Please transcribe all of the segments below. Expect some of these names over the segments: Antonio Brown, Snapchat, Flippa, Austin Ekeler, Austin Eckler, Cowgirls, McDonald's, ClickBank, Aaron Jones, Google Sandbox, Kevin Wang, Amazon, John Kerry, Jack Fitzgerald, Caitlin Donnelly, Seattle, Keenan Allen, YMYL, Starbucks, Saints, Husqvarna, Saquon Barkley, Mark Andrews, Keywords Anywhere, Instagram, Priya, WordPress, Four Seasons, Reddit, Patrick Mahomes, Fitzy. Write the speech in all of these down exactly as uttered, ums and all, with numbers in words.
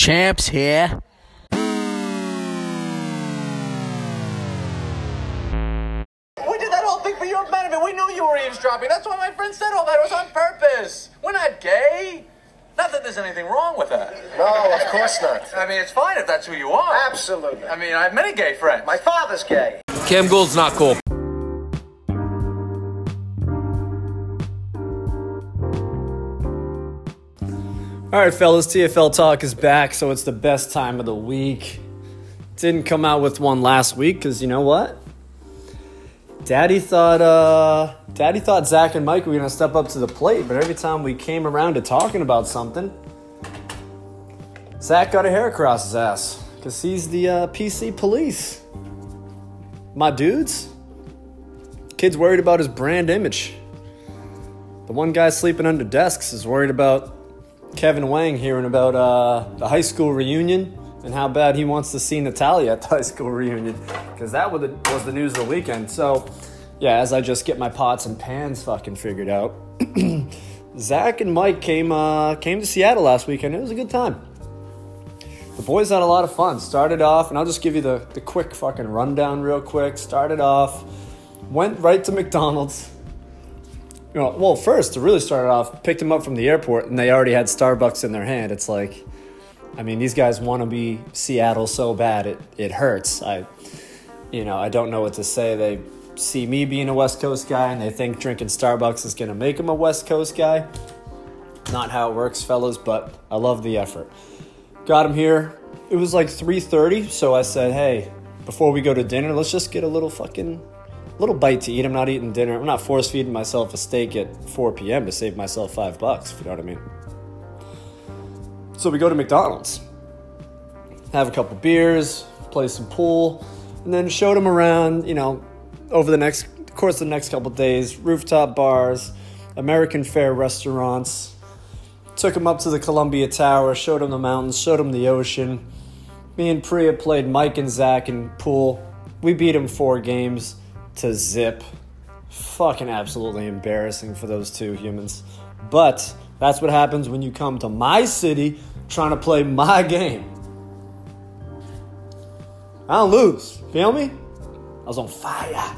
champs here. We knew you were eavesdropping. That's why my friend said all that. It was on purpose. We're not gay. Not that there's anything wrong with that. No, of course not. I mean, it's fine if that's who you are. Absolutely. I mean, I have many gay friends. My father's gay. Cam Gould's not cool. All right, fellas, T F L Talk is back, so it's the best time of the week. Didn't come out with one last week because you know what? Daddy thought uh, Daddy thought Zach and Mike were going to step up to the plate, but every time we came around to talking about something, Zach got a hair across his ass because he's the uh, P C police. My dudes, kid's worried about his brand image. The one guy sleeping under desks is worried about Kevin Wang hearing about uh, the high school reunion and how bad he wants to see Natalia at the high school reunion, because that was the, was the news of the weekend. So, yeah, as I just get my pots and pans fucking figured out, Zach and Mike came uh, came to Seattle last weekend. It was a good time. The boys had a lot of fun. Started off, and I'll just give you the, the quick fucking rundown real quick. Started off, went right to McDonald's. You know, well, first, to really start it off, picked them up from the airport, and they already had Starbucks in their hand. It's like... I mean, these guys want to be Seattle so bad it, it hurts. I, you know, I don't know what to say. They see me being a West Coast guy, and they think drinking Starbucks is going to make them a West Coast guy. Not how it works, fellas, but I love the effort. Got them here. It was like three thirty, so I said, hey, before we go to dinner, let's just get a little fucking little bite to eat. I'm not eating dinner. I'm not force-feeding myself a steak at four p.m. to save myself five bucks, if you know what I mean. So we go to McDonald's, have a couple beers, play some pool, and then showed them around, you know, over the next the course of the next couple days, rooftop bars, American fare restaurants, took them up to the Columbia Tower, showed them the mountains, showed them the ocean. Me and Priya played Mike and Zach in pool. We beat them four games to zip. Fucking absolutely embarrassing for those two humans. But that's what happens when you come to my city trying to play my game. I don't lose. Feel me? I was on fire.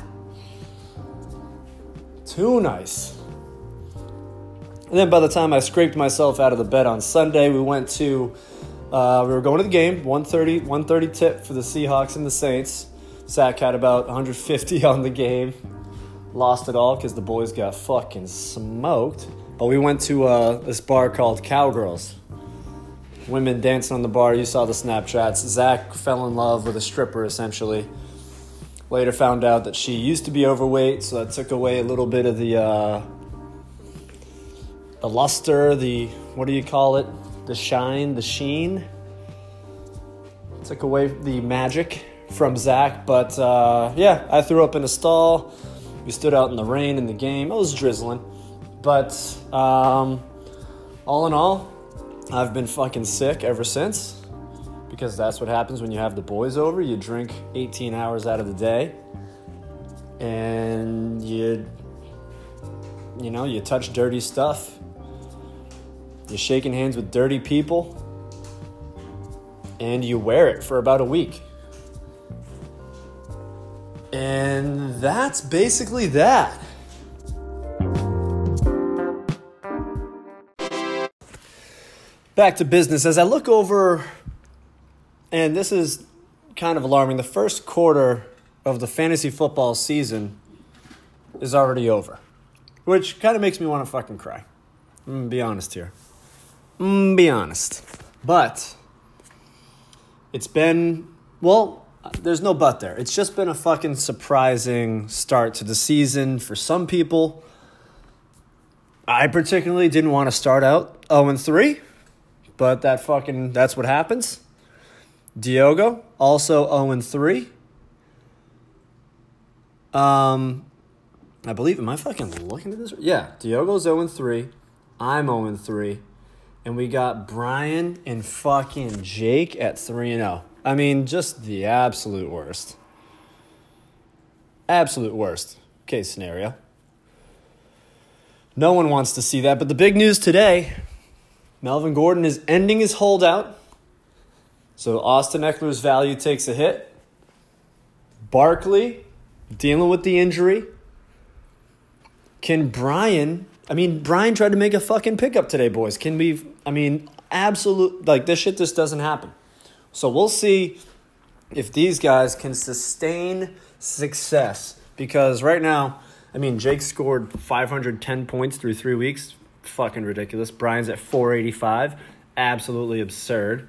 Too nice. And then by the time I scraped myself out of the bed on Sunday, we went to, uh, we were going to the game, one thirty tip for the Seahawks and the Saints. Zach had about one hundred fifty on the game. Lost it all because the boys got fucking smoked. But we went to uh, this bar called Cowgirls. Women dancing on the bar. You saw the Snapchats. Zach fell in love with a stripper, essentially. Later found out that she used to be overweight, so that took away a little bit of the, uh, the luster, the, what do you call it? The shine, the sheen. Took away the magic from Zach. But, uh, yeah, I threw up in a stall. We stood out in the rain in the game. It was drizzling. But um, all in all, I've been fucking sick ever since, because that's what happens when you have the boys over. You drink eighteen hours out of the day, and you, you know, you touch dirty stuff. You're shaking hands with dirty people, and you wear it for about a week. And that's basically that. Back to business. As I look over, and this is kind of alarming, the first quarter of the fantasy football season is already over, which kind of makes me want to fucking cry. I'm going to be honest here. I'm going to be honest. But it's been, well, there's no but there. It's just been a fucking surprising start to the season for some people. I particularly didn't want to start out oh and three. But that fucking, that's what happens. Diogo, also oh and three. Um, I believe, am I fucking looking at this? Yeah, Diogo's oh and three. I'm oh and three. And we got Brian and fucking Jake at three and oh. I mean, just the absolute worst. Absolute worst case scenario. No one wants to see that, but the big news today... Melvin Gordon is ending his holdout So Austin Eckler's value takes a hit. Barkley dealing with the injury. Can Brian, I mean, Brian tried to make a fucking pickup today, boys. Can we, I mean, absolute, like this shit just doesn't happen. So we'll see if these guys can sustain success. Because right now, I mean, Jake scored five hundred ten points through three weeks. Fucking ridiculous. Brian's at four eighty-five. Absolutely absurd.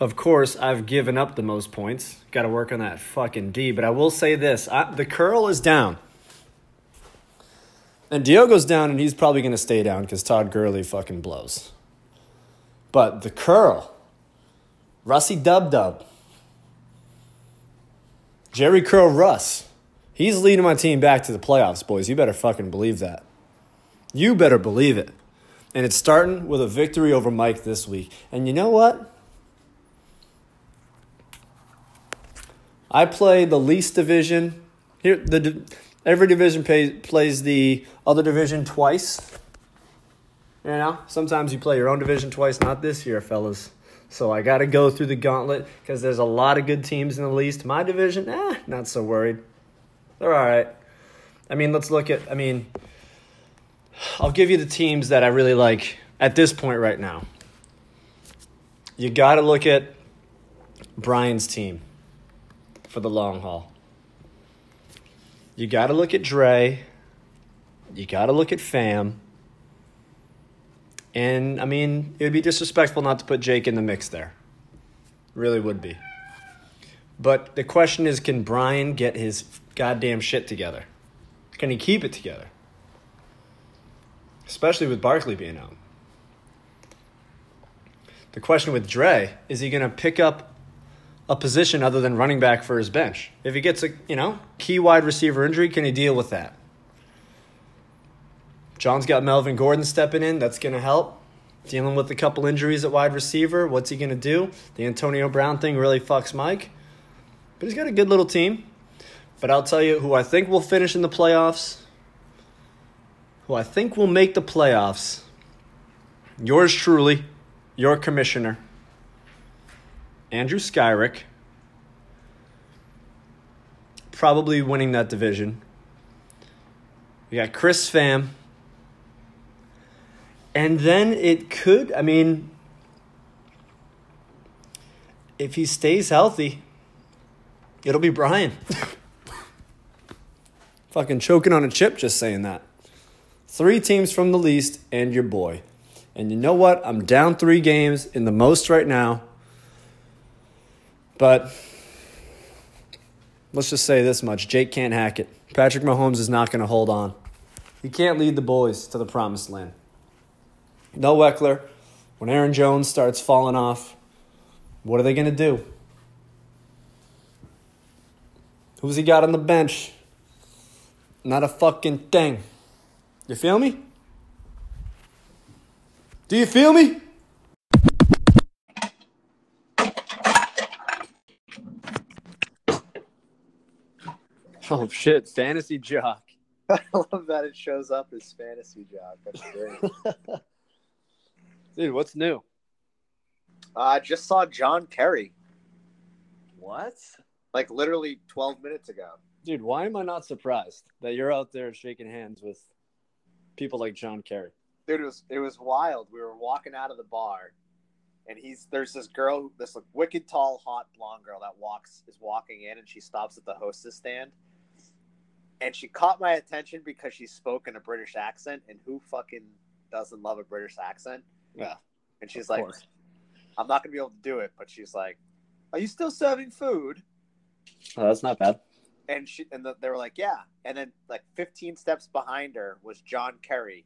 Of course, I've given up the most points. Got to work on that fucking D. But I will say this. I, the curl is down. And Diogo's down, and he's probably going to stay down because Todd Gurley fucking blows. But the curl. Russie Dub Dub. Jerry Curl Russ. He's leading my team back to the playoffs, boys. You better fucking believe that. You better believe it. And it's starting with a victory over Mike this week. And you know what? I play the least division. Here, the every division pay, plays the other division twice. You know, sometimes you play your own division twice. Not this year, fellas. So I got to go through the gauntlet because there's a lot of good teams in the least. My division, eh, not so worried. They're all right. I mean, let's look at, I mean, I'll give you the teams that I really like at this point right now. You got to look at Brian's team for the long haul. You got to look at Dre. You got to look at Fam. And, I mean, it would be disrespectful not to put Jake in the mix there. Really would be. But the question is, can Brian get his goddamn shit together? Can he keep it together? Especially with Barkley being out. The question with Dre, is he going to pick up a position other than running back for his bench? If he gets a, you know, key wide receiver injury, can he deal with that? John's got Melvin Gordon stepping in. That's going to help. Dealing with a couple injuries at wide receiver. What's he going to do? The Antonio Brown thing really fucks Mike. But he's got a good little team. But I'll tell you who I think will finish in the playoffs. Who I think will make the playoffs. Yours truly. Your commissioner. Andrew Skyrick. Probably winning that division. We got Chris Pham. And then it could, I mean, if he stays healthy, it'll be Brian. Fucking choking on a chip just saying that. Three teams from the least and your boy. And you know what? I'm down three games in the most right now. But let's just say this much. Jake can't hack it. Patrick Mahomes is not going to hold on. He can't lead the boys to the promised land. No Eckler. When Aaron Jones starts falling off, what are they going to do? Who's he got on the bench? Not a fucking thing. You feel me? Do you feel me? Oh, shit. Fantasy jock. I love that it shows up as fantasy job. That's great. Dude, what's new? I uh, just saw John Kerry. What? Like literally twelve minutes ago. Dude, why am I not surprised that you're out there shaking hands with people like John Kerry? Dude, it was it was wild. We were walking out of the bar, and he's there's this girl, this like wicked tall, hot blonde girl that walks is walking in, and she stops at the hostess stand. And she caught my attention because she spoke in a British accent, and who fucking doesn't love a British accent? Yeah. And she's like, course. I'm not going to be able to do it, but she's like, are you still serving food? Oh, that's not bad. And she and the, they were like, yeah. And then like fifteen steps behind her was John Kerry.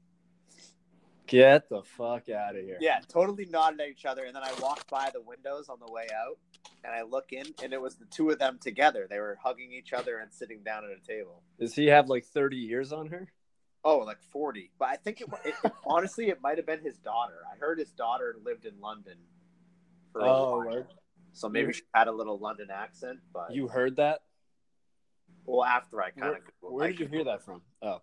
Get the fuck out of here. Yeah, totally nodded at each other. And then I walked by the windows on the way out, and I look in, and it was the two of them together. They were hugging each other and sitting down at a table. Does he have like thirty years on her? Oh, like forty. But I think, it, it, it honestly, it might have been his daughter. I heard his daughter lived in London for a oh, while. So maybe she had a little London accent. But you heard that? Well, after I kind of... Where, where did you hear that from? Oh.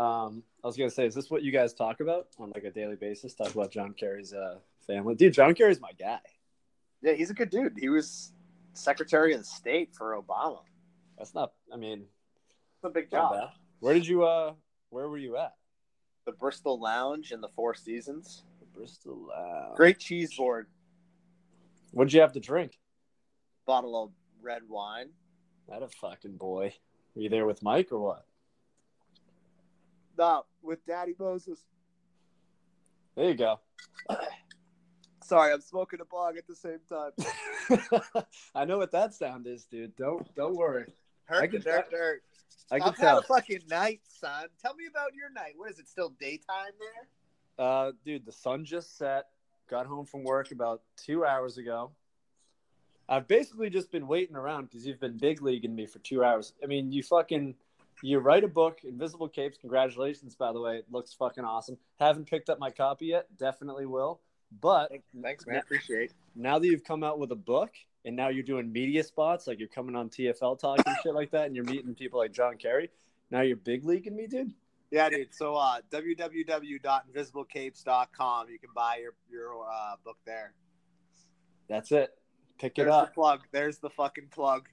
Um, I was going to say, is this what you guys talk about on like a daily basis? Talk about John Kerry's uh, family? Dude, John Kerry's my guy. Yeah, he's a good dude. He was Secretary of State for Obama. That's not, I mean, it's a big job. Where did you, uh, where were you at? The Bristol Lounge in the Four Seasons. The Bristol Lounge. Great cheese board. What'd you have to drink? Bottle of red wine. That a fucking boy. Were you there with Mike or what? No, with Daddy Moses. There you go. Sorry, I'm smoking a bong at the same time. I know what that sound is, dude. Don't don't worry. Hurt, can, dirt, dirt. I can I've tell. Had a fucking night, son. Tell me about your night. What is it? Still daytime there? Uh, dude, the sun just set. Got home from work about two hours ago. I've basically just been waiting around because you've been big leaguing me for two hours. I mean, you fucking, you write a book, Invisible Capes. Congratulations, by the way. It looks fucking awesome. Haven't picked up my copy yet. Definitely will. But thanks, man. Now, appreciate. Now that you've come out with a book and now you're doing media spots, like you're coming on T F L Talk and shit like that, and you're meeting people like John Kerry. Now you're big leaguing me, dude. Yeah, dude. So uh, w w w dot invisible capes dot com. You can buy your your uh, book there. That's it. Pick it There's up. The plug. There's the fucking plug.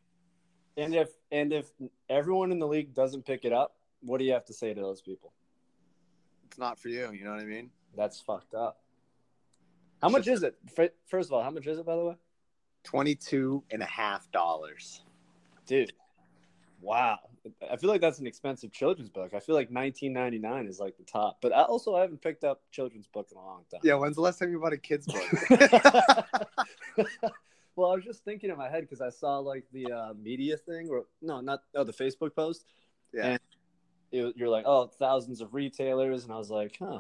And if and if everyone in the league doesn't pick it up, what do you have to say to those people? It's not for you. You know what I mean? That's fucked up. How much is it? First of all, how much is it, by the way? Twenty-two and a half dollars, dude. Wow, I feel like that's an expensive children's book. I feel like nineteen ninety-nine is like the top. But I also I haven't picked up children's book in a long time. Yeah, when's the last time you bought a kid's book? Well, I was just thinking in my head because I saw like the uh, media thing, or no, not oh the Facebook post. Yeah, and it, you're like, oh, thousands of retailers, and I was like, huh. I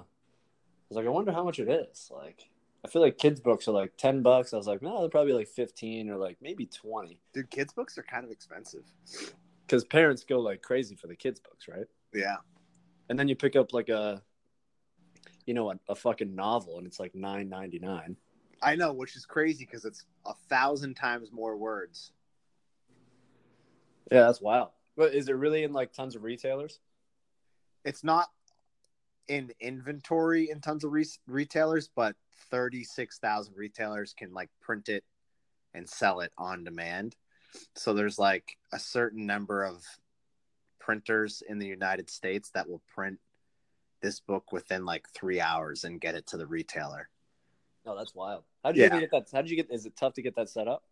was like, I wonder how much it is, like. I feel like kids' books are like ten bucks. I was like, no, they're probably like fifteen or like maybe twenty. Dude, kids' books are kind of expensive because parents go like crazy for the kids' books, right? Yeah. And then you pick up like a, you know, a, a fucking novel, and it's like nine ninety nine. I know, which is crazy because it's a thousand times more words. Yeah, that's wild. But is it really in like tons of retailers? It's not in inventory in tons of re- retailers, but thirty-six thousand retailers can like print it and sell it on demand. So there's like a certain number of printers in the United States that will print this book within like three hours and get it to the retailer. Oh, that's wild. How did yeah. you get that? How did you get, is it tough to get that set up?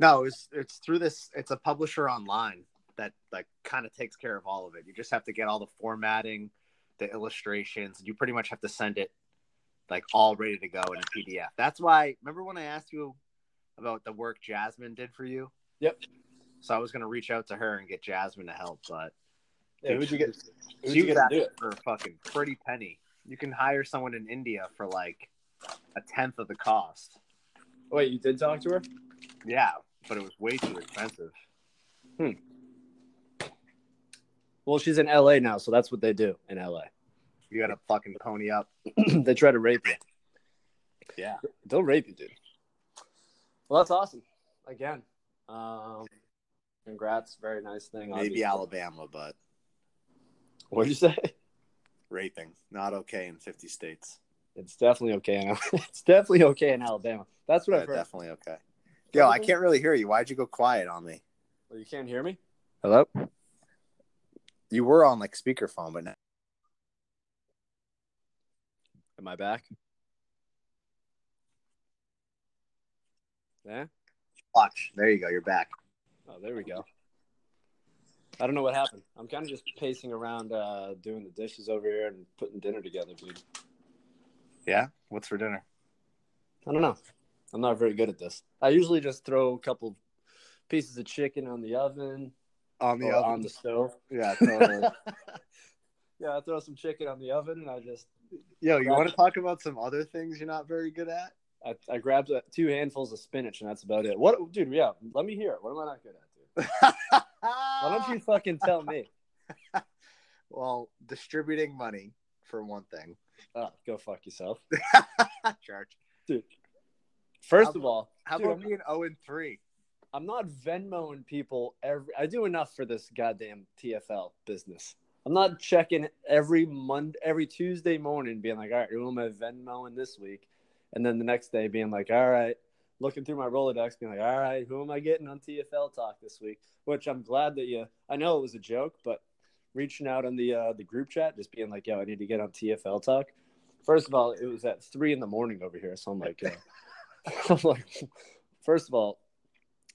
No, it's, it's through this. It's a publisher online that like kind of takes care of all of it. You just have to get all the formatting, the illustrations, and you pretty much have to send it like all ready to go in a P D F. That's why, remember when I asked you about the work Jasmine did for you? Yep. So I was going to reach out to her and get Jasmine to help, but yeah, dude, who'd you get, who'd she you was asking for a fucking pretty penny. You can hire someone in India for like a tenth of the cost. Wait, you did talk to her? Yeah, but it was way too expensive. Hmm. Well, she's in L A now, so that's what they do in L A. You gotta fucking pony up. They try to rape you. Yeah, they'll rape you, dude. Well, that's awesome. Again, um, congrats. Very nice thing. Maybe obviously. Alabama, but what'd you say? Raping not okay in fifty states. It's definitely okay. In... it's definitely okay in Alabama. That's what yeah, I've heard. Definitely okay. Yo, I can't really hear you. Why'd you go quiet on me? Well, you can't hear me. Hello. You were on like speakerphone, but now. Am I back? Yeah. Watch. There you go. You're back. Oh, there we go. I don't know what happened. I'm kind of just pacing around, uh, doing the dishes over here and putting dinner together, dude. Yeah? What's for dinner? I don't know. I'm not very good at this. I usually just throw a couple pieces of chicken on the oven. On the oven? On the stove. Yeah, totally. Yeah, I throw some chicken on the oven and I just... Yo, you want to talk about some other things you're not very good at? I, I grabbed two handfuls of spinach and that's about it. What, dude, yeah, let me hear it. What am I not good at, dude? Why don't you fucking tell me? Well, distributing money, for one thing. Oh, go fuck yourself. Charge. Dude, first how, of all... How dude, about being oh and three? I'm not Venmoing people every... I do enough for this goddamn T F L business. I'm not checking every Monday, every Tuesday morning being like, all right, who am I Venmoing this week? And then the next day being like, all right, looking through my Rolodex, being like, all right, who am I getting on T F L Talk this week? Which I'm glad that you – I know it was a joke, but reaching out on the uh, the group chat, just being like, yo, I need to get on T F L Talk. First of all, it was at three in the morning over here, so I'm like, uh, I'm like, first of all,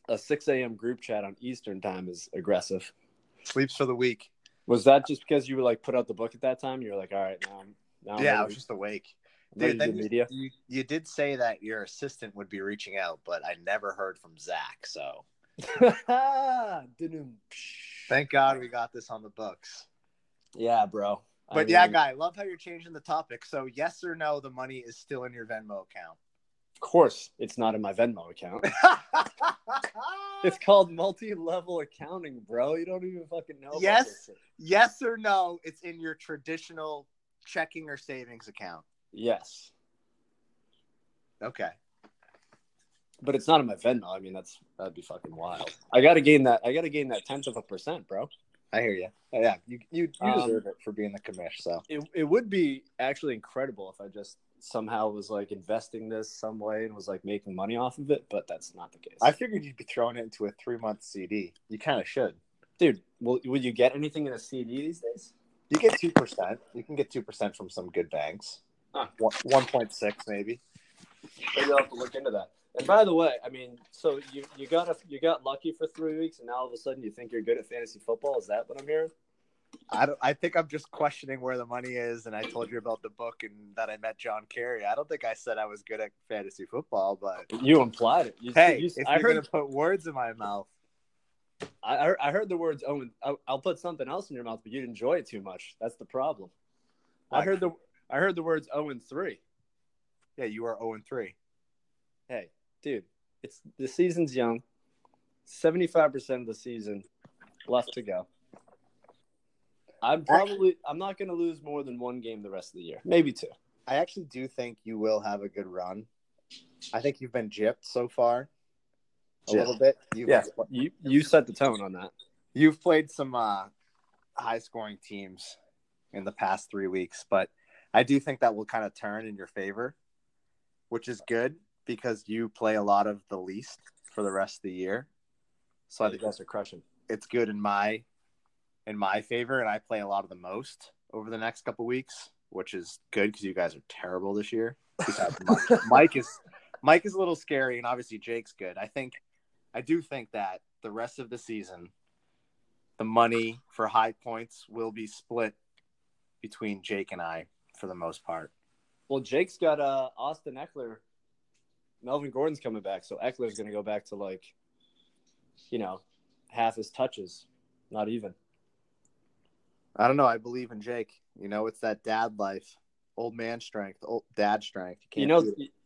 a six a.m. group chat on Eastern time is aggressive. Sleeps for the week. Was that just because you were like put out the book at that time? You were like, all right, now I'm now yeah, I'm I was just awake. Dude, then media. You, you did say that your assistant would be reaching out, but I never heard from Zach. So, thank God we got this on the books. Yeah, bro. But I mean, yeah, guy, I love how you're changing the topic. So, yes or no, the money is still in your Venmo account. Of course, it's not in my Venmo account. It's called multi-level accounting, bro. You don't even fucking know. Yes, about this shit. Yes or no, it's in your traditional checking or savings account. Yes. Okay. But it's not in my Venmo. I mean, that's that'd be fucking wild. I gotta gain that. I gotta gain that tenth of a percent, bro. I hear you. Oh, yeah, you you, you um, deserve it for being the commish. So it it would be actually incredible if I just somehow was like investing this some way and was like making money off of it. But that's not the case. I figured you'd be throwing it into a three month C D. You kind of should, dude. Will will you get anything in a C D these days? You get two percent. You can get two percent from some good banks. Huh. one point six maybe. Maybe I'll have to look into that. And by the way, I mean, so you you got a, you got lucky for three weeks, and now all of a sudden you think you're good at fantasy football? Is that what I'm hearing? I don't, I think I'm just questioning where the money is, and I told you about the book and that I met John Kerry. I don't think I said I was good at fantasy football, but you implied it. You, hey, you, if I you're heard... gonna put words in my mouth. I I heard the words. Oh, I'll put something else in your mouth, but you'd enjoy it too much. That's the problem. Like, I heard the. I heard the words zero and three. Yeah, you are zero and three. Hey, dude, it's the season's young. Seventy-five percent of the season left to go. I'm probably I'm not going to lose more than one game the rest of the year, maybe two. I actually do think you will have a good run. I think you've been gypped so far a gypped. little bit. You've yeah, been... you you set the tone on that. You've played some uh, high-scoring teams in the past three weeks, but. I do think that will kind of turn in your favor, which is good because you play a lot of the least for the rest of the year. So yeah, I think that's a crushing. It's good in my in my favor, and I play a lot of the most over the next couple of weeks, which is good because you guys are terrible this year. Mike. Mike is Mike is a little scary, and obviously Jake's good. I think I do think that the rest of the season, the money for high points will be split between Jake and I. For the most part. Well, Jake's got uh, Austin Ekeler. Melvin Gordon's coming back, so Eckler's going to go back to, like, you know, half his touches. Not even. I don't know. I believe in Jake. You know, it's that dad life. Old man strength. Old dad strength. You, you know,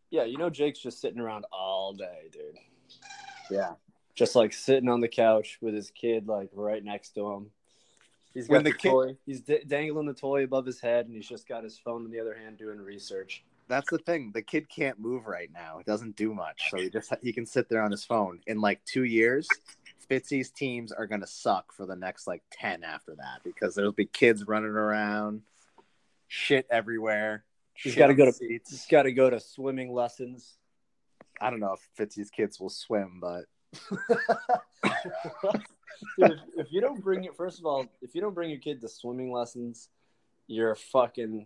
yeah, you know Jake's just sitting around all day, dude. Yeah. Just, like, sitting on the couch with his kid, like, right next to him. He's got when the, the kid, toy. He's d- dangling the toy above his head, and he's just got his phone in the other hand doing research. That's the thing. The kid can't move right now. It doesn't do much, so he just he can sit there on his phone. In like two years, Fitzy's teams are gonna suck for the next like ten after that because there'll be kids running around, shit everywhere. He's got to go to seats. He's got to go to swimming lessons. I don't know if Fitzy's kids will swim, but. Dude, if, if you don't bring it, first of all, if you don't bring your kid to swimming lessons, you're fucking,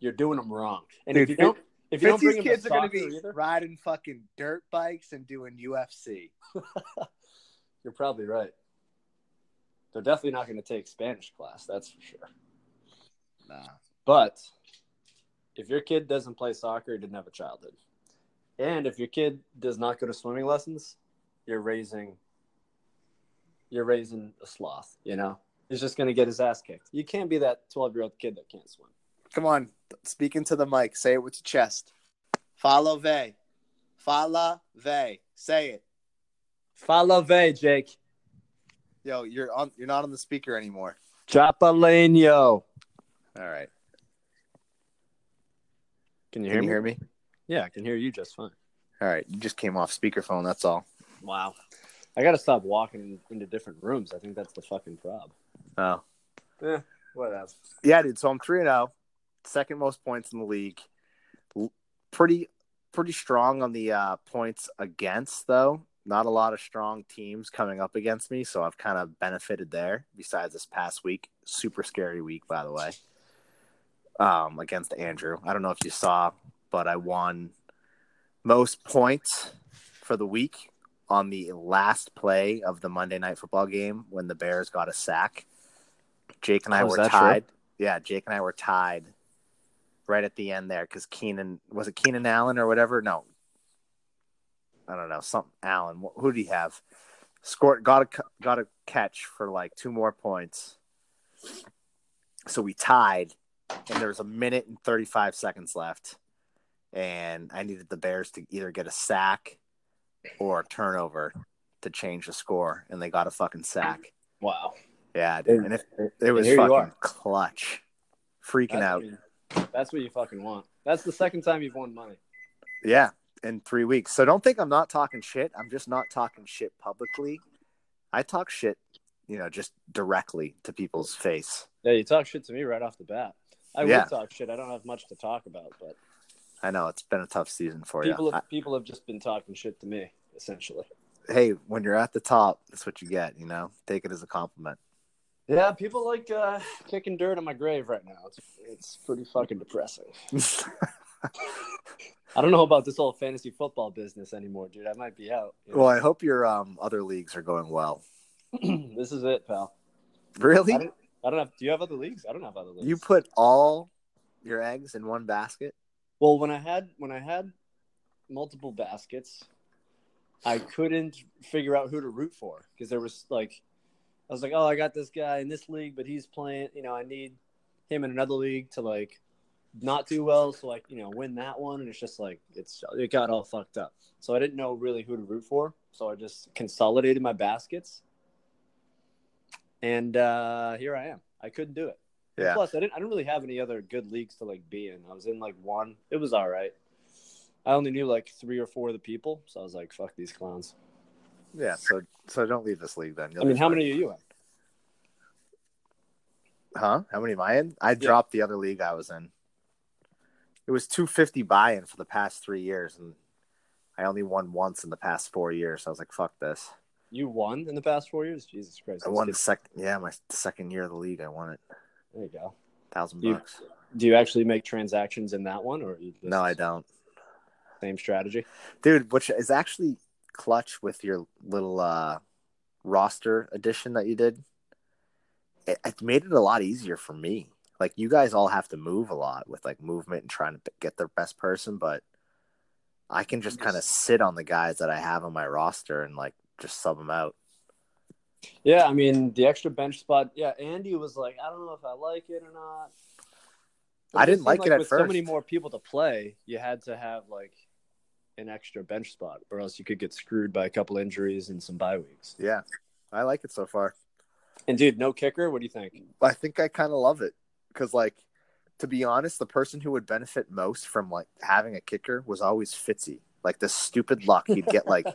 you're doing them wrong. And dude, if you don't, if you don't bring them to kids are going to be either, riding fucking dirt bikes and doing U F C. You're probably right. They're definitely not going to take Spanish class, that's for sure. Nah. But if your kid doesn't play soccer, you didn't have a childhood. And if your kid does not go to swimming lessons, you're raising. You're raising a sloth, you know? He's just going to get his ass kicked. You can't be that twelve-year-old kid that can't swim. Come on. Speak into the mic. Say it with your chest. Falave. Falave. Say it. Falave, Jake. Yo, you're on. You're not on the speaker anymore. Chapaleno. All right. Can you hear me? Can you hear me? Yeah, I can hear you just fine. All right. You just came off speakerphone. That's all. Wow. I gotta stop walking into different rooms. I think that's the fucking problem. Oh, yeah, whatever. Yeah, dude. So I'm three and oh, second most points in the league. Pretty, pretty strong on the uh, points against, though. Not a lot of strong teams coming up against me, so I've kind of benefited there besides this past week. Super scary week, by the way, um, against Andrew. I don't know if you saw, but I won most points for the week on the last play of the Monday Night Football game when the Bears got a sack. Jake and I oh, were tied. True? Yeah, Jake and I were tied right at the end there because Keenan – was it Keenan Allen or whatever? No. I don't know, something Allen. Who did he have? Scored, got a got a catch for like two more points. So we tied, and there was a minute and thirty-five seconds left, and I needed the Bears to either get a sack or a turnover to change the score, and they got a fucking sack. Wow. Yeah, dude. And if it was fucking clutch, freaking out. That's what you fucking want. That's the second time you've won money. Yeah. In three weeks. So don't think I'm not talking shit. I'm just not talking shit publicly. I talk shit, you know, just directly to people's face. Yeah, you talk shit to me right off the bat. I yeah. would talk shit. I don't have much to talk about, but I know it's been a tough season for people you. Have, I... People have just been talking shit to me, essentially. Hey, when you're at the top, that's what you get, you know? Take it as a compliment. Yeah, people like uh, kicking dirt on my grave right now. It's, it's pretty fucking depressing. I don't know about this whole fantasy football business anymore, dude. I might be out. You know? Well, I hope your um, other leagues are going well. This is it, pal. Really? I don't, I don't have. Do you have other leagues? I don't have other leagues. You put all your eggs in one basket? Well, when I had when I had multiple baskets, I couldn't figure out who to root for because there was like, I was like, oh, I got this guy in this league, but he's playing. You know, I need him in another league to like. Not do well, so like, you know, win that one, and it's just like it's it got all fucked up. So I didn't know really who to root for, so I just consolidated my baskets, and uh here I am. I couldn't do it. Yeah. Plus, I didn't. I didn't really have any other good leagues to like be in. I was in like one. It was all right. I only knew like three or four of the people, so I was like, "Fuck these clowns." Yeah. So so don't leave this league then. You'll I mean, how many are you in? Huh? How many am I in? I yeah. dropped the other league I was in. It was two hundred fifty buy-in for the past three years, and I only won once in the past four years. So I was like, "Fuck this." You won in the past four years, Jesus Christ! I won the second, yeah, my second year of the league. I won it. There you go, thousand bucks. Do you actually make transactions in that one, or you just no? I don't. Same strategy, dude. Which is actually clutch with your little uh, roster addition that you did. It, it made it a lot easier for me. Like, you guys all have to move a lot with, like, movement and trying to get the best person, but I can just kind of sit on the guys that I have on my roster and, like, just sub them out. Yeah, I mean, the extra bench spot, yeah, Andy was like, I don't know if I like it or not. But I didn't like it at first. With so many more people to play, you had to have, like, an extra bench spot, or else you could get screwed by a couple injuries and some bye weeks. Yeah, I like it so far. And, dude, no kicker? What do you think? I think I kind of love it. Because, like, to be honest, the person who would benefit most from, like, having a kicker was always Fitzy. Like, this stupid luck. He'd get, like,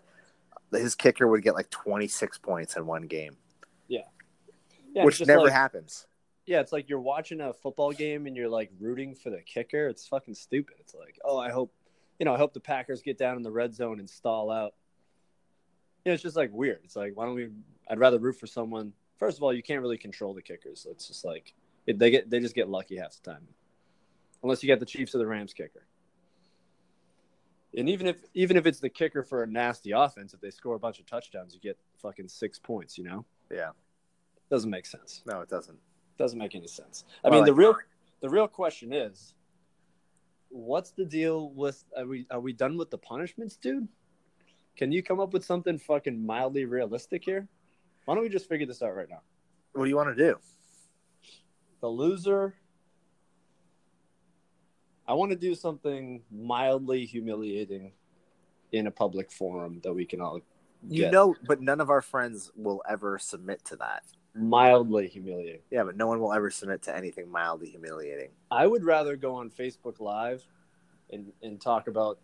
his kicker would get, like, twenty-six points in one game. Yeah. yeah Which never like, happens. Yeah, it's like you're watching a football game and you're, like, rooting for the kicker. It's fucking stupid. It's like, oh, I hope, you know, I hope the Packers get down in the red zone and stall out. You know, it's just, like, weird. It's like, why don't we – I'd rather root for someone. First of all, you can't really control the kickers. So it's just, like – It, they get they just get lucky half the time, unless you get the Chiefs or the Rams kicker. And even if even if it's the kicker for a nasty offense, if they score a bunch of touchdowns, you get fucking six points. You know? Yeah. Doesn't make sense. No, it doesn't. Doesn't make any sense. I well, mean, like, the real the real question is, what's the deal with are we are we done with the punishments, dude? Can you come up with something fucking mildly realistic here? Why don't we just figure this out right now? What do you want to do? The loser, I want to do something mildly humiliating in a public forum that we can all get. You know, but none of our friends will ever submit to that. Mildly humiliating. Yeah, but no one will ever submit to anything mildly humiliating. I would rather go on Facebook Live and, and talk about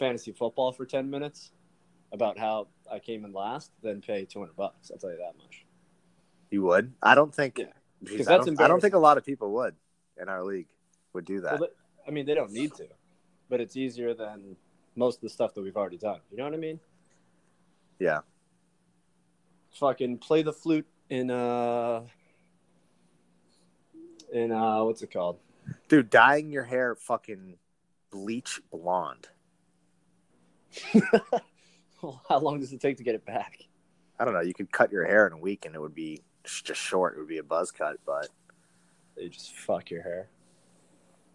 fantasy football for ten minutes about how I came in last than pay two hundred bucks. I'll tell you that much. You would? I don't think... Yeah. Jeez, that's I, don't, I don't think a lot of people would in our league would do that. Well, I mean, they don't need to, but it's easier than most of the stuff that we've already done. You know what I mean? Yeah. Fucking play the flute in uh in uh what's it called? Dude, dyeing your hair fucking bleach blonde. Well, how long does it take to get it back? I don't know. You could cut your hair in a week and it would be just short. It would be a buzz cut, but you just fuck your hair.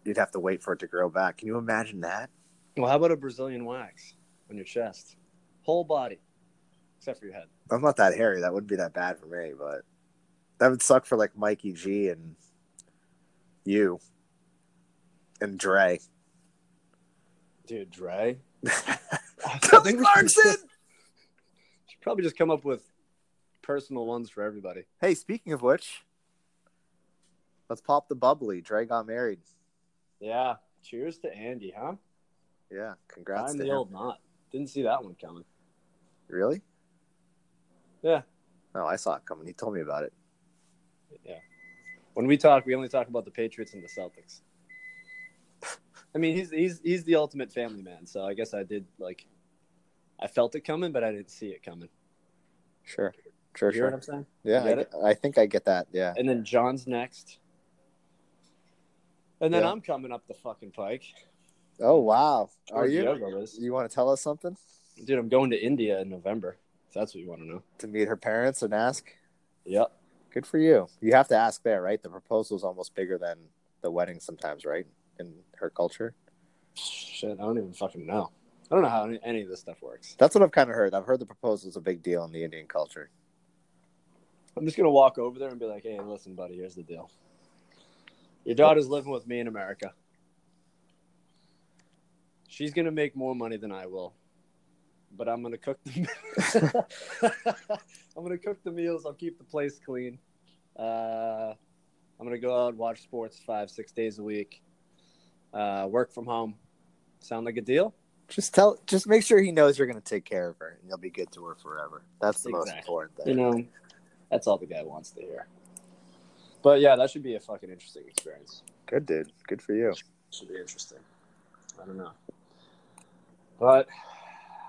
You'd have to wait for it to grow back. Can you imagine that? Well, how about a Brazilian wax on your chest? Whole body. Except for your head. I'm not that hairy. That wouldn't be that bad for me, but that would suck for like Mikey G and you and Dre. Dude, Dre? Kelly Clarkson! Should probably just come up with personal ones for everybody. Hey, speaking of which, let's pop the bubbly. Dre got married. Yeah. Cheers to Andy, huh? Yeah. Congrats I'm to the him. Old knot. Didn't see that one coming. Really? Yeah. No, I saw it coming. He told me about it. Yeah. When we talk, we only talk about the Patriots and the Celtics. I mean, he's he's he's the ultimate family man, so I guess I did, like, I felt it coming, but I didn't see it coming. Sure. Sure, you sure. You know what I'm saying? Yeah, I, it? I think I get that, yeah. And then John's next. And then yeah. I'm coming up the fucking pike. Oh, wow. Are you? You want to tell us something? Dude, I'm going to India in November, if that's what you want to know. To meet her parents and ask? Yep. Good for you. You have to ask there, right? The proposal is almost bigger than the wedding sometimes, right? In her culture? Shit, I don't even fucking know. I don't know how any of this stuff works. That's what I've kind of heard. I've heard the proposal is a big deal in the Indian culture. I'm just going to walk over there and be like, hey, listen, buddy, here's the deal. Your daughter's living with me in America. She's going to make more money than I will. But I'm going to cook the I'm going to cook the meals. I'll keep the place clean. Uh, I'm going to go out and watch sports five, six days a week. Uh, work from home. Sound like a deal? Just tell. Just make sure he knows you're going to take care of her, and you'll be good to her forever. That's the exactly. most important thing. You know, that's all the guy wants to hear. But yeah, that should be a fucking interesting experience. Good, dude. Good for you. Should be interesting. I don't know. But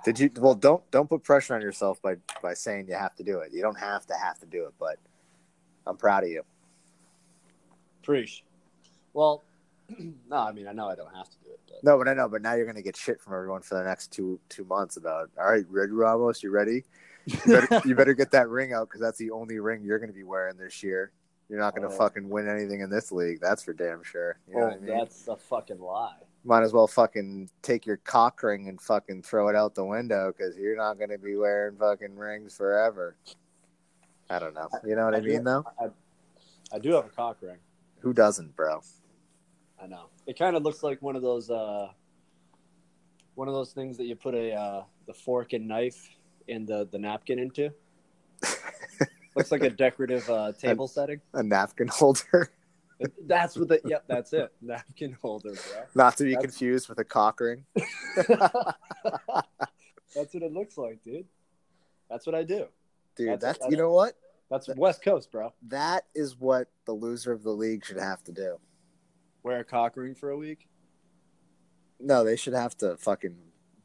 did you? Well, don't don't put pressure on yourself by by saying you have to do it. You don't have to have to do it. But I'm proud of you. Preach. Well. No, I mean, I know I don't have to do it. But... No, but I know. But now you're going to get shit from everyone for the next two two months about, all right, Red Ramos, you ready? You better, you better get that ring out because that's the only ring you're going to be wearing this year. You're not going to oh. fucking win anything in this league. That's for damn sure. You know oh, what I mean? That's a fucking lie. Might as well fucking take your cock ring and fucking throw it out the window because you're not going to be wearing fucking rings forever. I don't know. You know what I, I mean, do, though? I, I do have a cock ring. Who doesn't, bro? I know. It kind of looks like one of those, uh, one of those things that you put a uh, the fork and knife and the, the napkin into. Looks like a decorative uh, table a, setting. A napkin holder. That's what. The, yep, that's it. Napkin holder. Bro. Not to be that's... confused with a cock ring. That's what it looks like, dude. That's what I do. Dude, that's, that's what, you know what? That's that, West Coast, bro. That is what the loser of the league should have to do. Wear a cock ring for a week? No, they should have to fucking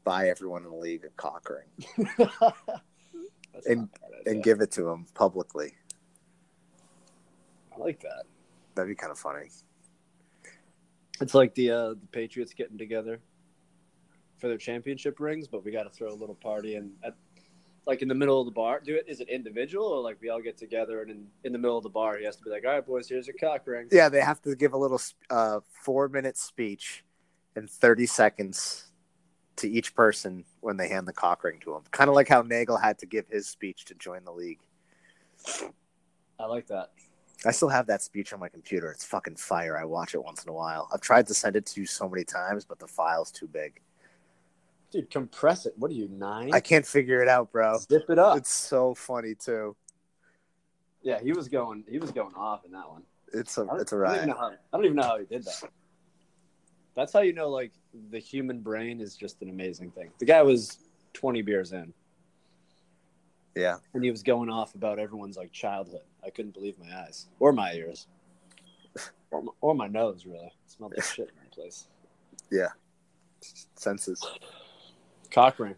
buy everyone in the league a cock ring. and and give it to them publicly. I like that. That'd be kind of funny. It's like the uh, the Patriots getting together for their championship rings, but we got to throw a little party in at, like in the middle of the bar. Do it? Is it individual or like we all get together and in, in the middle of the bar, he has to be like, all right, boys, here's your cock ring. Yeah, they have to give a little uh, four minute speech and thirty seconds to each person when they hand the cock ring to him. Kind of like how Nagel had to give his speech to join the league. I like that. I still have that speech on my computer. It's fucking fire. I watch it once in a while. I've tried to send it to you so many times, but the file's too big. Dude, compress it. What are you, nine? I can't figure it out, bro. Zip it up. It's so funny too. Yeah, he was going. He was going off in that one. It's a. It's a riot. I don't, how, I don't even know how he did that. That's how you know, like the human brain is just an amazing thing. The guy was twenty beers in. Yeah, and he was going off about everyone's like childhood. I couldn't believe my eyes or my ears, or, my, or my nose. Really, it smelled like shit in my place. Yeah, senses. Cock ring.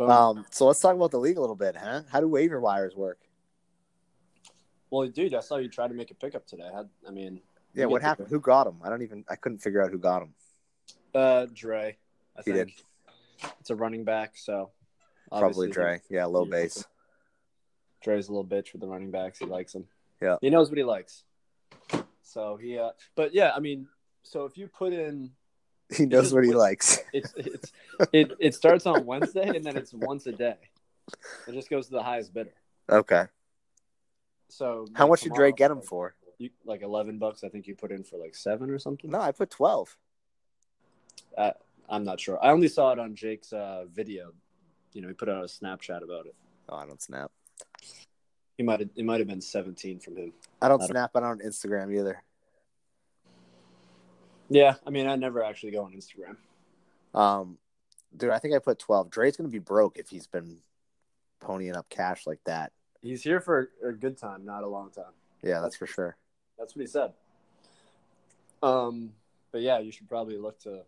Um, so let's talk about the league a little bit, huh? How do waiver wires work? Well, dude, I saw you try to make a pickup today. I, I mean, yeah, what happened? Who got him? I don't even. I couldn't figure out who got him. Uh, Dre. I he think. did. It's a running back, so probably Dre. Yeah, low base. Dre's a little bitch with the running backs. He likes them. Yeah, he knows what he likes. So he, uh, but yeah, I mean, so if you put in. He knows what he likes. It's, it's, it it starts on Wednesday, and then it's once a day. It just goes to the highest bidder. Okay. So how much did Dre get him for? You, like eleven bucks. I think you put in for like seven or something. No, I put twelve. Uh, I'm not sure. I only saw it on Jake's uh, video. You know, he put out a Snapchat about it. Oh, I don't snap. He might have. It might have been seventeen from him. I don't I snap. Don't... I don't Instagram either. Yeah, I mean, I never actually go on Instagram. Um, dude, I think I put twelve. Dre's going to be broke if he's been ponying up cash like that. He's here for a good time, not a long time. Yeah, that's, that's for sure. That's what he said. Um, but yeah, you should probably look to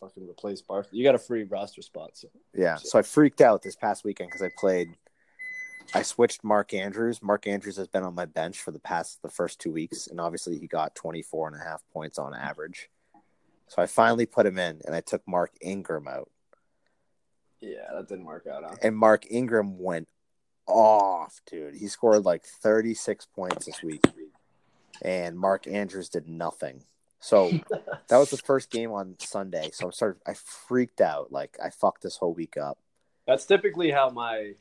fucking replace Barkley. You got a free roster spot. So. Yeah, so I freaked out this past weekend because I played – I switched Mark Andrews. Mark Andrews has been on my bench for the past – the first two weeks, and obviously he got twenty-four and a half points on average. So I finally put him in, and I took Mark Ingram out. Yeah, that didn't work out. Huh? And Mark Ingram went off, dude. He scored like thirty-six points this week, and Mark Andrews did nothing. So that was the first game on Sunday. So I started. I freaked out. Like I fucked this whole week up. That's typically how my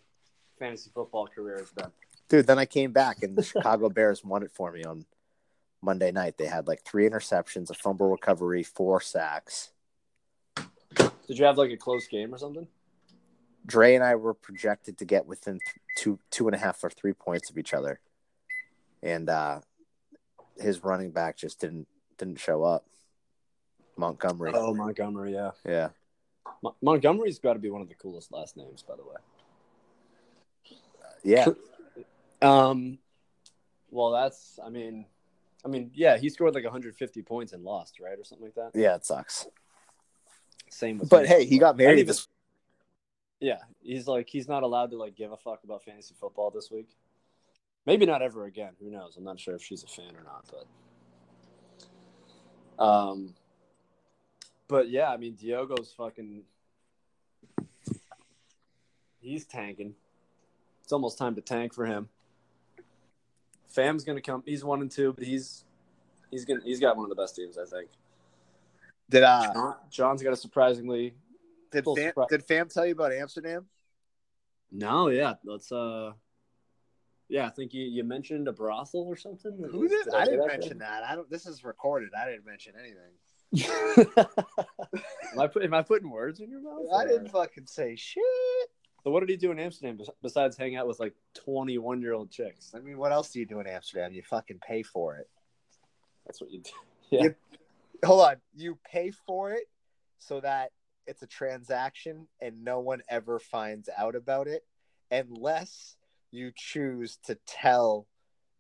fantasy football career has been. Dude, then I came back, and the Chicago Bears won it for me on Monday night. They had like three interceptions, a fumble recovery, four sacks. Did you have like a close game or something? Dre and I were projected to get within two, two and a half or three points of each other, and uh, his running back just didn't didn't show up. Montgomery. Oh, Montgomery, yeah, yeah. Mo- Montgomery's got to be one of the coolest last names, by the way. Uh, yeah. um. Well, that's. I mean. I mean, yeah, he scored like one hundred fifty points and lost, right, or something like that. Yeah, it sucks. Same with. But him. Hey, he got married even... this. Yeah, he's like he's not allowed to like give a fuck about fantasy football this week. Maybe not ever again. Who knows? I'm not sure if she's a fan or not, but. Um. But yeah, I mean, Diogo's fucking. He's tanking. It's almost time to tank for him. Fam's gonna come. He's one and two, but he's he's gonna he's got one of the best teams, I think. Did uh John, John's got a surprisingly did Fam, surpri- did Fam tell you about Amsterdam? No, yeah, let's uh, yeah, I think you, you mentioned a brothel or something. Who did, did I, I didn't that mention thing? that. I don't. This is recorded. I didn't mention anything. am I put, am I putting words in your mouth? I or? didn't fucking say shit. So what did he do in Amsterdam besides hang out with, like, twenty-one-year-old chicks? I mean, what else do you do in Amsterdam? You fucking pay for it. That's what you do. Yeah. You, hold on. You pay for it so that it's a transaction and no one ever finds out about it unless you choose to tell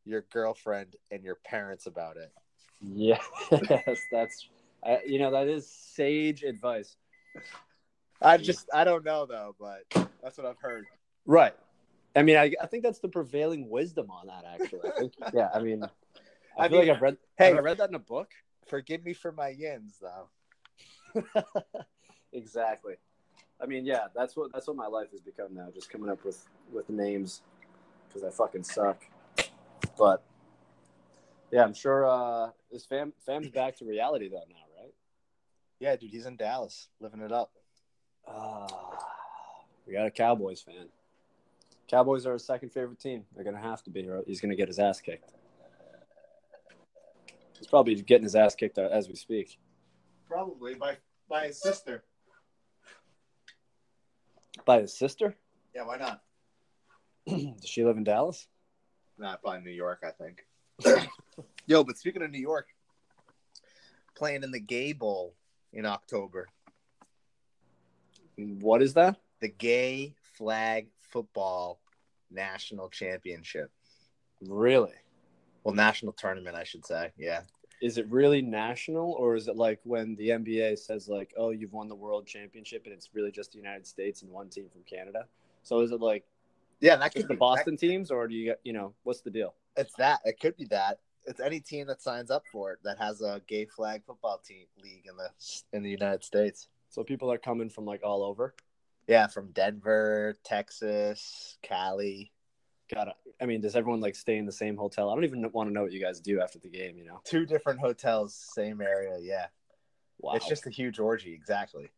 your girlfriend and your parents about it. Yes, that's uh, – you know, that is sage advice. I just – I don't know, though, but – that's what I've heard. Right. I mean, I, I think that's the prevailing wisdom on that, actually. I think, yeah, I mean, I, I feel mean, like I've read Hey, I read that in a book. Forgive me for my yins, though. Exactly. I mean, yeah, that's what that's what my life has become now, just coming up with, with names because I fucking suck. But, yeah, I'm sure uh, his fam, fam's back to reality, though, now, right? Yeah, dude, he's in Dallas, living it up. Ah. Uh... We got a Cowboys fan. Cowboys are his second favorite team. They're going to have to be, or he's going to get his ass kicked. He's probably getting his ass kicked as we speak. Probably by, by his sister. By his sister? Yeah, why not? Does she live in Dallas? Nah, probably New York, I think. Yo, but speaking of New York, playing in the Gay Bowl in October. What is that? The Gay Flag Football National Championship. Really? Well, national tournament, I should say. Yeah. is it really national, or is it like when the N B A says like, oh, you've won the world championship, and it's really just the United States and one team from Canada? So is it like, yeah, that could be the Boston teams, or do you, you know, what's the deal? It's that. It could be that. It's any team that signs up for it that has a gay flag football team league in the in the United States. So people are coming from like all over. Yeah, from Denver, Texas, Cali. God, I mean, does everyone like stay in the same hotel? I don't even want to know what you guys do after the game, you know? Two different hotels, same area, yeah. Wow. It's just a huge orgy, exactly.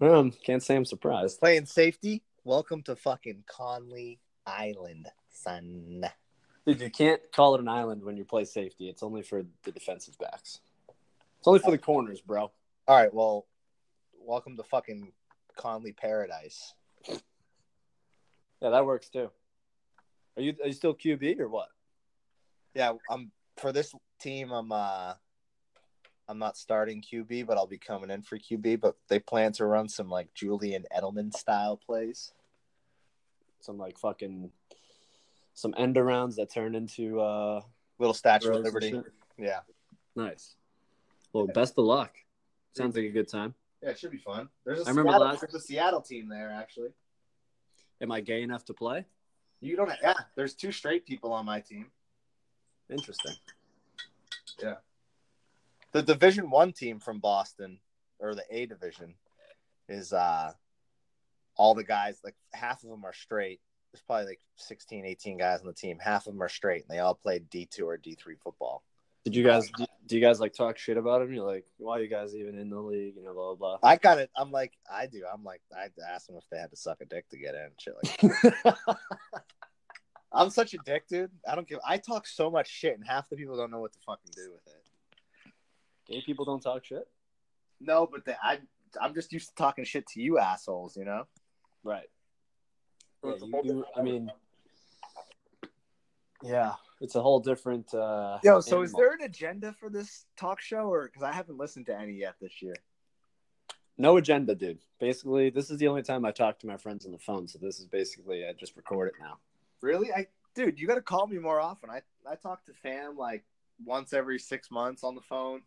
um, can't say I'm surprised. Playing safety, welcome to fucking Conley Island, son. Dude, you can't call it an island when you play safety. It's only for the defensive backs. It's only for the corners, bro. All right, well, welcome to fucking Conley Paradise. Yeah, that works too. Are you are you still Q B or what? Yeah, I'm for this team. I'm uh, I'm not starting Q B, but I'll be coming in for Q B. But they plan to run some like Julian Edelman style plays, some like fucking some end arounds that turn into uh little Statue of Liberty. Yeah, nice. Well, yeah. Best of luck. Sounds like a good time. Yeah, it should be fun. There's a I Seattle, last... there's a Seattle team there actually. Am I gay enough to play? You don't. Yeah, there's two straight people on my team. Interesting. Yeah. The Division One team from Boston, or the A Division, is uh, all the guys, like half of them are straight. There's probably like sixteen, eighteen guys on the team. Half of them are straight, and they all play D two or D three football. Did you guys do, do you guys like talk shit about him? You're like, why are you guys even in the league? You know, blah blah blah. I got it. I'm like, I do. I'm like, I asked them if they had to suck a dick to get in. Shit like that. I'm such a dick, dude. I don't give. I talk so much shit, and half the people don't know what to fucking do with it. Gay people don't talk shit. No, but they, I I'm just used to talking shit to you assholes. You know. Right. Yeah, you, you, I mean. Yeah. It's a whole different. Uh, Yo, so animal. Is there an agenda for this talk show, or because I haven't listened to any yet this year? No agenda, dude. Basically, this is the only time I talk to my friends on the phone, so this is basically I just record it now. Really, I dude, you got to call me more often. I I talk to fam like once every six months on the phone.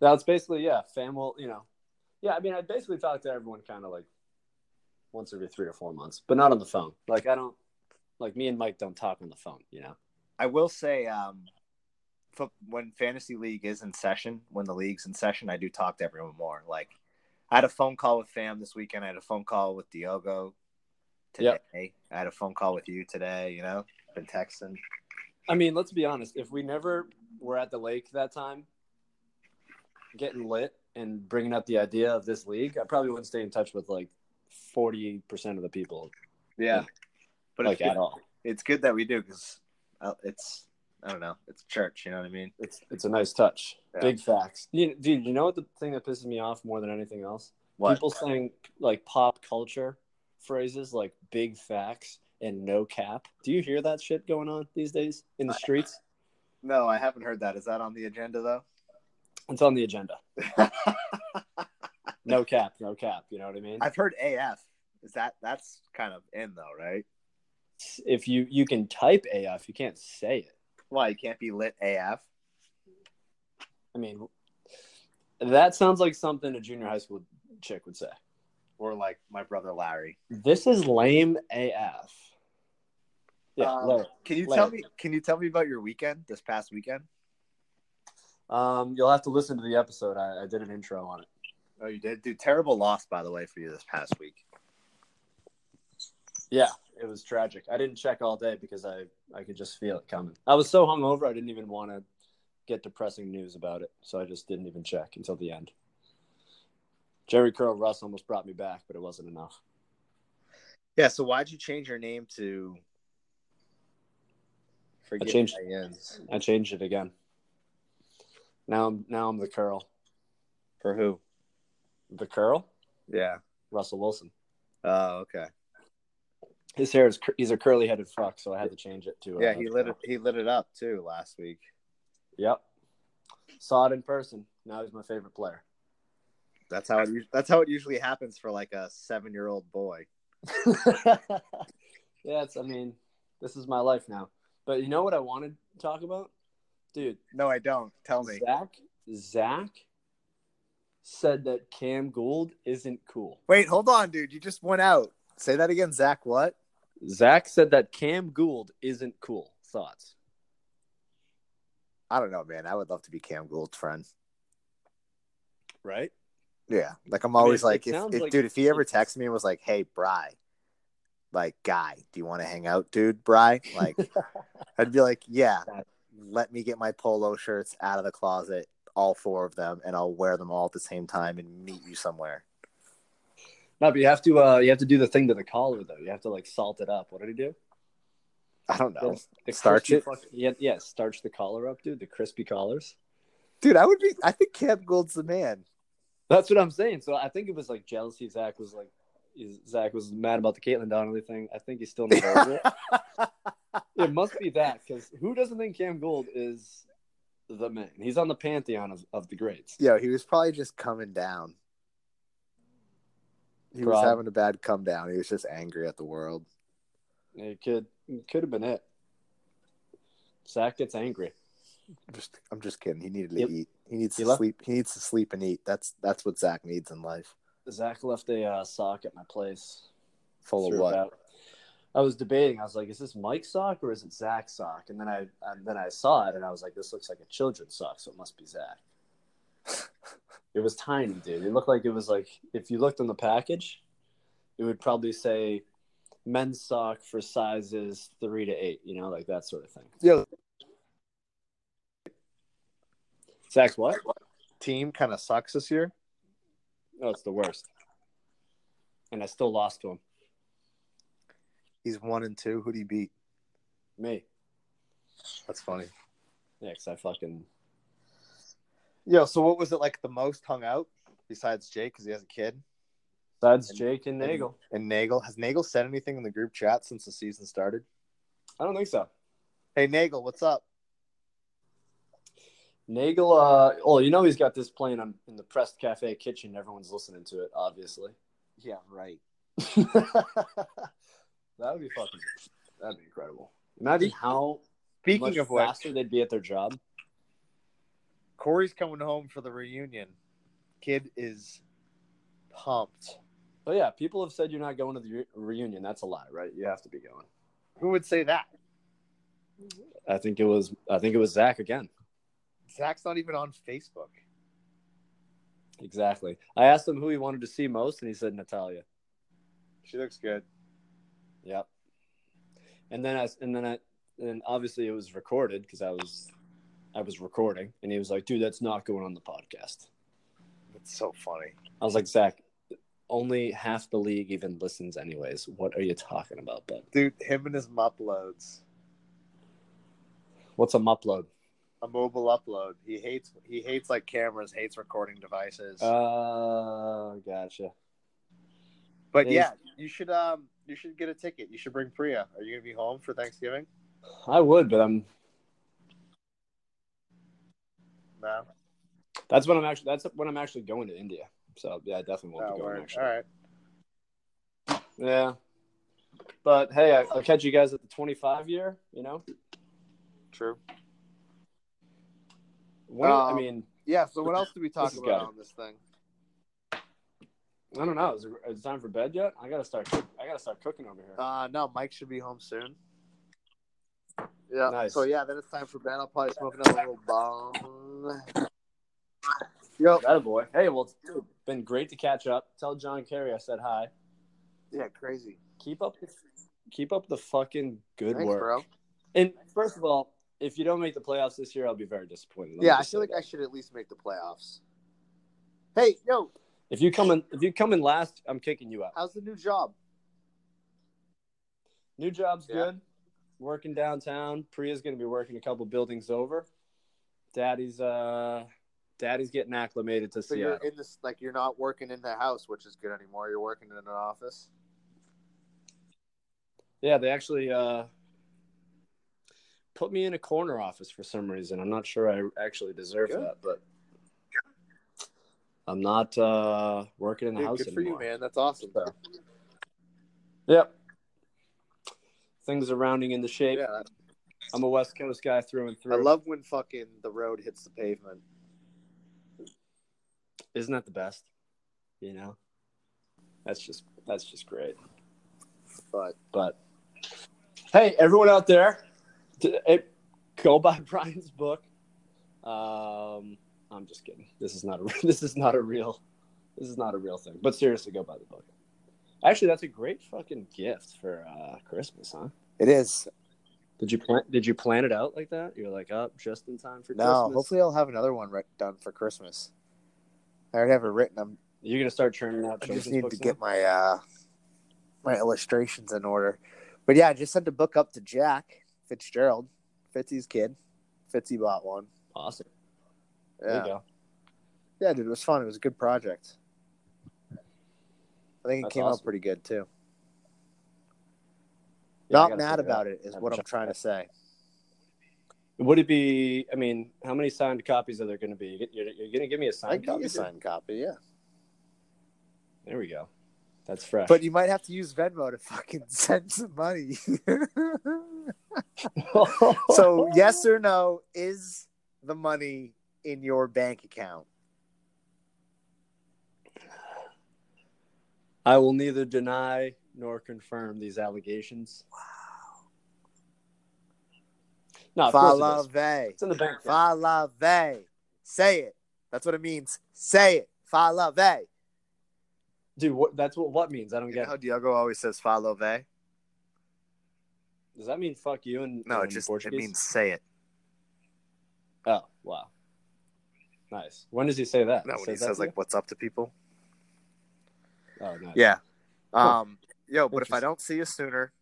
That's basically yeah, fam will you know, yeah. I mean, I basically talk to everyone kind of like once every three or four months, but not on the phone. Like I don't. Like, me and Mike don't talk on the phone, you know? I will say, um, when Fantasy League is in session, when the league's in session, I do talk to everyone more. Like, I had a phone call with Fam this weekend. I had a phone call with Diogo today. Yep. I had a phone call with you today, you know? Been texting. I mean, let's be honest. If we never were at the lake that time, getting lit and bringing up the idea of this league, I probably wouldn't stay in touch with, like, forty percent of the people. Yeah. Like, But like it's, at good. All. It's good that we do because it's, I don't know, it's church, you know what I mean? It's it's a nice touch. Yeah. Big facts. You, dude, you know what the thing that pisses me off more than anything else? What? People saying, like, pop culture phrases like big facts and no cap. Do you hear that shit going on these days in the streets? No, I haven't heard that. Is that on the agenda, though? It's on the agenda. No cap, no cap, you know what I mean? I've heard A F. Is that That's kind of in, though, right? If you you can type A F, you can't say it. Why? You can't be lit A F? I mean, that sounds like something a junior high school chick would say. Or like my brother Larry. This is lame A F. Yeah, um, Larry. Can you Larry. tell me can you tell me about your weekend, this past weekend? Um, you'll have to listen to the episode. I, I did an intro on it. Oh, you did? Dude, terrible loss, by the way, for you this past week. Yeah. It was tragic. I didn't check all day because I, I could just feel it coming. I was so hungover, I didn't even want to get depressing news about it. So I just didn't even check until the end. Jerry Curl Russ almost brought me back, but it wasn't enough. Yeah, so why'd you change your name to Forget I changed, I changed it again. Now I'm, now I'm the Curl. For who? The Curl? Yeah. Russell Wilson. Oh, okay. His hair is – he's a curly-headed fuck, so I had to change it to – Yeah, he lit, it, he lit it up, too, last week. Yep. Saw it in person. Now he's my favorite player. That's how it, that's how it usually happens for, like, a seven-year-old boy. Yeah, it's – I mean, this is my life now. But you know what I wanted talk about? Dude. No, I don't. Tell me. Zach, Zach said that Cam Gould isn't cool. Wait, hold on, dude. You just went out. Say that again. Zach what? Zach said that Cam Gould isn't cool. Thoughts? I don't know, man. I would love to be Cam Gould's friend. Right? Yeah. Like, I'm always I mean, like, if, if, like, dude, if he ever texts me and was like, hey, Bri, like, guy, do you want to hang out, dude, Bri? Like, I'd be like, yeah, let me get my polo shirts out of the closet, all four of them, and I'll wear them all at the same time and meet you somewhere. No, but you have to, uh, you have to do the thing to the collar, though. You have to, like, salt it up. What did he do? I don't know. The, the starch it? Fucking, yeah, yeah, starch the collar up, dude, the crispy collars. Dude, I would be, I think Cam Gould's the man. That's what I'm saying. So I think it was like jealousy. Zach was like, Zach was mad about the Caitlin Donnelly thing. I think he's still not over it. It must be that, because who doesn't think Cam Gould is the man? He's on the pantheon of, of the greats. Yeah, he was probably just coming down. He probably. was having a bad come down. He was just angry at the world. It could it could have been it. Zach gets angry. I'm just, I'm just kidding. He needed to yep. eat. He needs he to left. sleep. He needs to sleep and eat. That's that's what Zach needs in life. Zach left a uh, sock at my place. Full of what? I was debating. I was like, "Is this Mike's sock or is it Zach's sock?" And then I and then I saw it and I was like, "This looks like a children's sock, so it must be Zach." It was tiny, dude. It looked like it was like if you looked on the package, it would probably say men's sock for sizes three to eight. You know, like that sort of thing. Yeah. Zach's what? Team kind of sucks this year. No, it's the worst. And I still lost to him. He's one and two. Who do you beat? Me. That's funny. Yeah, because I fucking... Yo, so what was it like the most hung out besides Jake because he has a kid? Besides and, Jake and Nagel. And, and Nagel. Has Nagel said anything in the group chat since the season started? I don't think so. Hey, Nagel, what's up? Nagel, uh, oh, you know he's got this playing on, in the Pressed Cafe kitchen. Everyone's listening to it, obviously. Yeah, right. That would be fucking, that'd be incredible. Imagine how Speaking much of faster which, they'd be at their job. Corey's coming home for the reunion. Kid is pumped. Oh yeah, people have said you're not going to the re- reunion. That's a lie, right? You have to be going. Who would say that? I think it was. I think it was Zach again. Zach's not even on Facebook. Exactly. I asked him who he wanted to see most, and he said Natalia. She looks good. Yep. And then I and then I and obviously it was recorded because I was I was recording, and he was like, "Dude, that's not going on the podcast." That's so funny. I was like, Zach, only half the league even listens, anyways. What are you talking about, bud? Dude, him and his muploads. What's a mupload? A mobile upload. He hates. He hates like cameras. Hates recording devices. Oh, uh, gotcha. But yeah, you should. Um, you should get a ticket. You should bring Priya. Are you gonna be home for Thanksgiving? I would, but I'm. No. That's when I'm actually. That's when I'm actually going to India. So yeah, I definitely won't oh, be going. Actually. All right. Yeah, but hey, I, I'll catch you guys at the twenty-five year. You know. True. What, um, I mean, yeah. So, what else did we talk about on this thing? I don't know. Is it, is it time for bed yet? I gotta start. I gotta start cooking over here. Uh, no, Mike should be home soon. Yeah. Nice. So yeah, then it's time for bed. I'll probably smoke another little bong. Yo, that a boy. Hey, well, it's been great to catch up. Tell John Kerry I said hi. Yeah, crazy. Keep up the, keep up the fucking good Thanks, work, bro. And first of all. If you don't make the playoffs this year, I'll be very disappointed. Let yeah, I feel like that. I should at least make the playoffs. Hey, yo! If you come in, if you come in last, I'm kicking you out. How's the new job? New job's yeah. good. Working downtown. Priya's going to be working a couple buildings over. Daddy's, uh, Daddy's getting acclimated to so Seattle. You're in this, like you're not working in the house, which is good anymore. You're working in an office. Yeah, they actually. Uh, Put me in a corner office for some reason. I'm not sure I actually deserve good. that, but I'm not uh, working in the Dude, house good anymore. Good for you, man. That's awesome. So, yep. Things are rounding into shape. Yeah. I'm a West Coast guy through and through. I love when fucking the road hits the pavement. Isn't that the best? You know, that's just that's just great. But but hey, everyone out there, go buy Brian's book. Um, I'm just kidding. This is not a this is not a real this is not a real thing. But seriously, go buy the book. Actually, that's a great fucking gift for uh, Christmas, huh? It is. Did you plan? Did you plan it out like that? You're like, oh, just in time for no, Christmas. No, hopefully I'll have another one right done for Christmas. I already have it written. I'm. You're gonna start churning out. I just need to now? get my uh, my illustrations in order. But yeah, I just sent a book up to Jack Fitzgerald, Fitzy's kid. Fitzy bought one. Awesome. Yeah. There you go. Yeah, dude, it was fun. It was a good project. I think it That's came awesome. out pretty good too. Yeah, Not mad about it, it is I'm what I'm trying to say. Would it be? I mean, how many signed copies are there going to be? You're, you're going to give me a signed I can copy. Give you a signed copy, yeah. There we go. That's fresh. But you might have to use Venmo to fucking send some money. So, yes or no? Is the money in your bank account? I will neither deny nor confirm these allegations. Wow. No, Falave. It it's in the bank. Falave. Say it. That's what it means. Say it. Falave. Dude, what, that's what what means. I don't you get know it. How Diogo always says Falave? Does that mean fuck you in, no, in just, Portuguese? No, it just means say it. Oh, wow. Nice. When does he say that? No, when says he says, like, you? What's up to people. Oh, nice. Yeah. Um, cool. Yo, but if I don't see you sooner,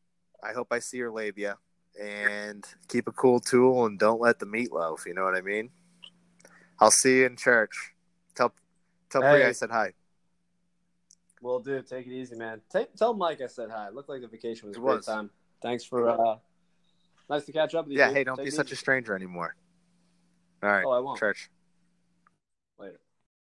I hope I see your labia. And keep a cool tool and don't let the meatloaf, you know what I mean? I'll see you in church. Tell tell hey. Priya I said hi. Will do. Take it easy, man. Take, tell Mike I said hi. It looked like the vacation was it a was. great time. Thanks for uh, – nice to catch up with you. Yeah, dude. Hey, don't Take be such easy. a stranger anymore. All right. Oh, I won't. Church. Later.